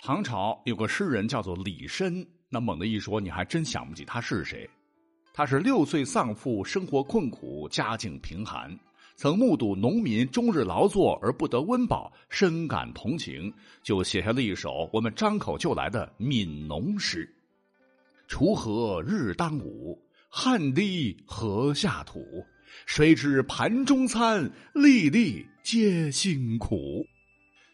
唐朝有个诗人叫做李绅，那猛地一说你还真想不起他是谁。他是6岁丧父，生活困苦，家境贫寒，曾目睹农民终日劳作而不得温饱，深感同情，就写下了一首我们张口就来的悯农诗。锄禾日当午，汗滴禾下土，谁知盘中餐，粒粒皆辛苦。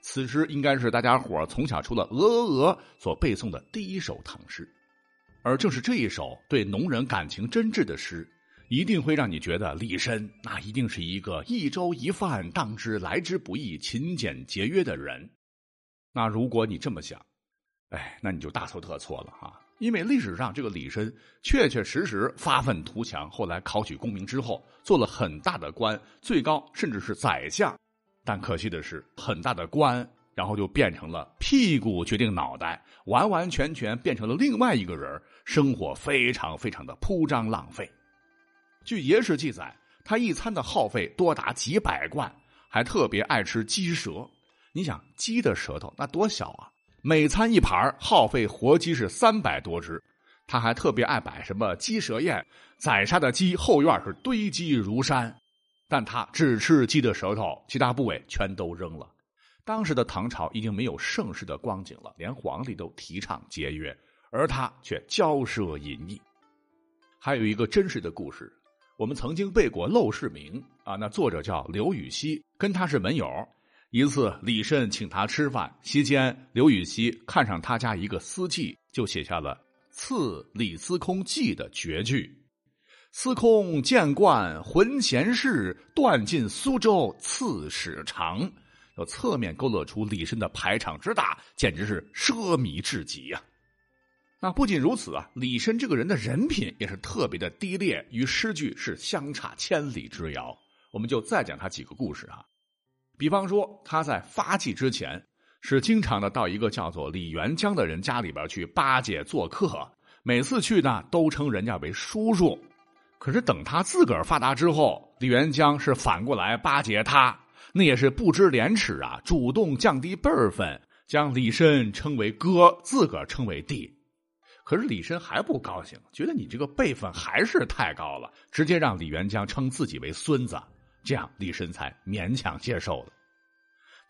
此诗应该是大家伙从小除了鹅鹅鹅所背诵的第一首唐诗，而正是这一首对农人感情真挚的诗，一定会让你觉得李绅那一定是一个一粥一饭当之来之不易、勤俭节约的人。那如果你这么想，哎，那你就大错特错了啊！因为历史上这个李绅确确实实发愤图强，后来考取功名之后做了很大的官，最高甚至是宰相。但可惜的是，很大的官然后就变成了屁股决定脑袋，完完全全变成了另外一个人，生活非常非常的铺张浪费。据野史记载，他一餐的耗费多达几百贯，还特别爱吃鸡舌。你想鸡的舌头那多小啊，每餐一盘，耗费活鸡是300多只。他还特别爱摆什么鸡舌宴，宰杀的鸡后院是堆积如山，但他只吃鸡的舌头，其他部位全都扔了。当时的唐朝已经没有盛世的光景了，连皇帝都提倡节约，而他却骄奢淫逸。还有一个真实的故事，我们曾经背过《陋室铭》啊，那作者叫刘禹锡，跟他是门友。一次李绅请他吃饭，席间刘禹锡看上他家一个司妓，就写下了赐李司空记的绝句。司空见惯浑闲事，断尽苏州刺史长。要侧面勾勒出李绅的排场之大，简直是奢靡至极啊。那不仅如此啊，李绅这个人的人品也是特别的低劣，与诗句是相差千里之遥。我们就再讲他几个故事啊。比方说他在发迹之前，是经常的到一个叫做李元江的人家里边去巴结做客，每次去呢都称人家为叔叔。可是等他自个儿发达之后，李元江是反过来巴结他，那也是不知廉耻啊，主动降低辈分，将李绅称为哥，自个儿称为弟。可是李绅还不高兴，觉得你这个辈分还是太高了，直接让李元江称自己为孙子，这样李绅才勉强接受了。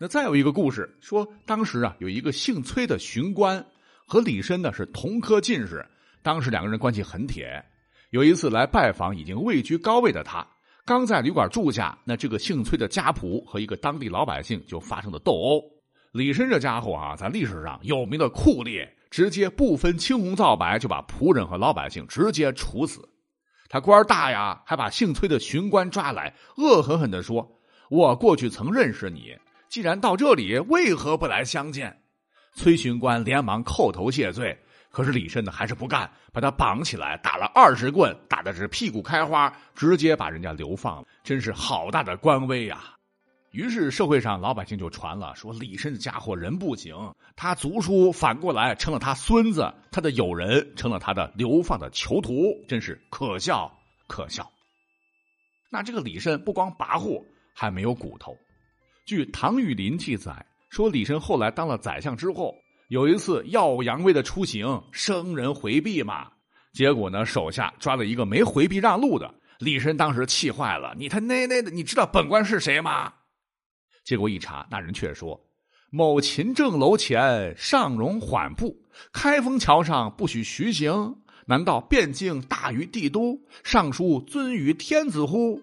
那再有一个故事，说当时啊有一个姓崔的巡官和李绅呢是同科进士，当时两个人关系很铁。有一次来拜访已经位居高位的他，刚在旅馆住下，那这个姓崔的家仆和一个当地老百姓就发生了斗殴。李绅这家伙啊，在历史上有名的酷吏，直接不分青红皂白就把仆人和老百姓直接处死。他官大呀，还把姓崔的巡官抓来，恶狠狠地说：“我过去曾认识你，既然到这里，为何不来相见？”崔巡官连忙叩头谢罪。可是李绅呢还是不干，把他绑起来打了20棍，打的是屁股开花，直接把人家流放了，真是好大的官威啊。于是社会上老百姓就传了，说李绅的家伙人不行，他族叔反过来成了他孙子，他的友人成了他的流放的囚徒，真是可笑可笑。那这个李绅不光跋扈，还没有骨头。据唐玉林记载，说李绅后来当了宰相之后，有一次耀扬威的出行，生人回避嘛，结果呢手下抓了一个没回避让路的，李绅当时气坏了，你他奶奶的，你知道本官是谁吗？结果一查，那人却说某勤政楼前尚容缓步，开封桥上不许徐行，难道汴京大于帝都，尚书尊于天子乎？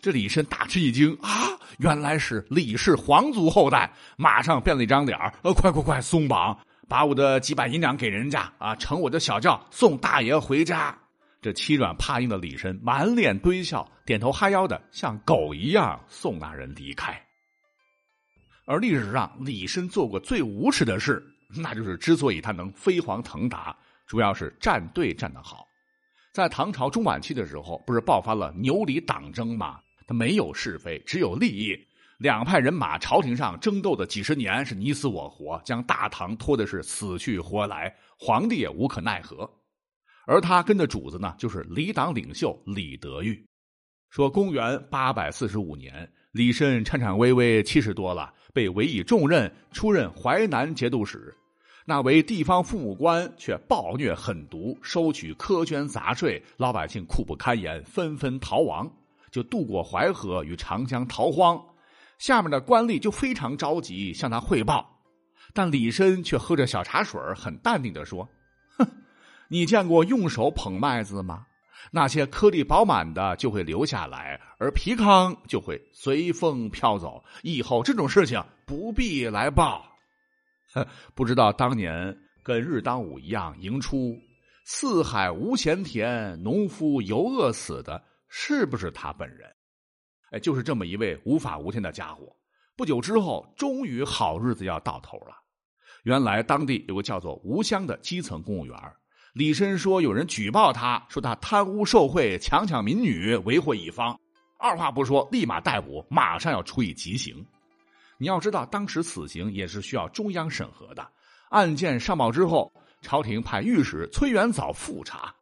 这李绅大吃一惊啊！原来是李氏皇族后代，马上变了一张脸，快松绑，把我的几百银两给人家啊，乘我的小轿送大爷回家。这欺软怕硬的李绅满脸堆笑，点头哈腰的像狗一样送那人离开。而历史上李绅做过最无耻的事，那就是之所以他能飞黄腾达，主要是站队站得好。在唐朝中晚期的时候，不是爆发了牛李党争吗？他没有是非，只有利益，两派人马朝廷上争斗的几十年，是你死我活，将大唐拖的是死去活来，皇帝也无可奈何。而他跟的主子呢，就是李党领袖李德裕。说公元845年，李慎颤颤巍巍70多了，被委以重任，出任淮南节度使。那为地方父母官却暴虐狠毒，收取苛捐杂税，老百姓苦不堪言，纷纷逃亡，就渡过淮河与长江逃荒。下面的官吏就非常着急向他汇报，但李绅却喝着小茶水，很淡定地说：哼，你见过用手捧麦子吗？那些颗粒饱满的就会留下来，而皮糠就会随风飘走，以后这种事情不必来报。不知道当年跟日当午一样迎出四海无闲田，农夫犹饿死的是不是他本人？就是这么一位无法无天的家伙。不久之后，终于好日子要到头了。原来当地有个叫做吴乡的基层公务员，李绅说有人举报他，说他贪污受贿，强抢民女，为祸一方，二话不说立马逮捕，马上要处以极刑。你要知道，当时死刑也是需要中央审核的。案件上报之后，朝廷派御史崔元藻复查。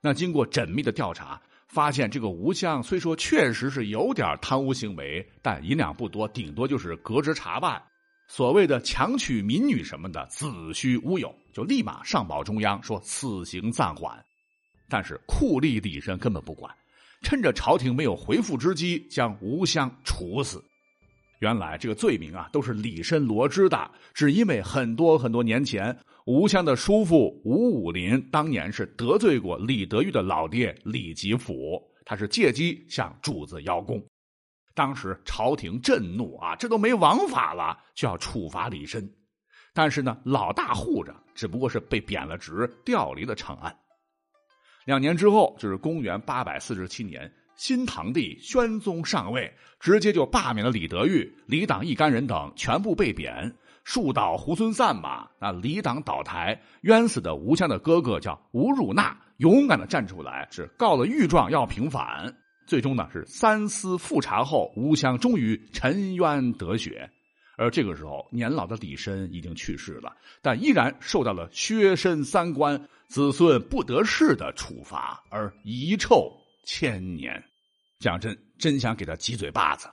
那经过缜密的调查，发现这个吴乡虽说确实是有点贪污行为，但银两不多，顶多就是革职查办。所谓的强娶民女什么的，子虚乌有，就立马上报中央，说死刑暂缓。但是酷吏李绅根本不管，趁着朝廷没有回复之机，将吴乡处死。原来这个罪名啊，都是李绅罗织的，只因为很多年前，吴乡的叔父吴武林当年是得罪过李德裕的老爹李吉甫，他是借机向主子邀功。当时朝廷震怒啊，这都没王法了，就要处罚李绅。但是呢，老大护着，只不过是被贬了职，调离了长安。2年之后，就是公元847年。新堂弟宣宗上位，直接就罢免了李德裕，李党一干人等全部被贬，树倒猢狲散嘛。那李党倒台，冤死的吴乡的哥哥叫吴汝纳，勇敢的站出来，是告了御状要平反。最终呢，是三司复查后，吴乡终于沉冤得雪。而这个时候，年老的李绅已经去世了，但依然受到了削身三官、子孙不得仕的处罚，而遗臭千年。讲真想给他几嘴巴子。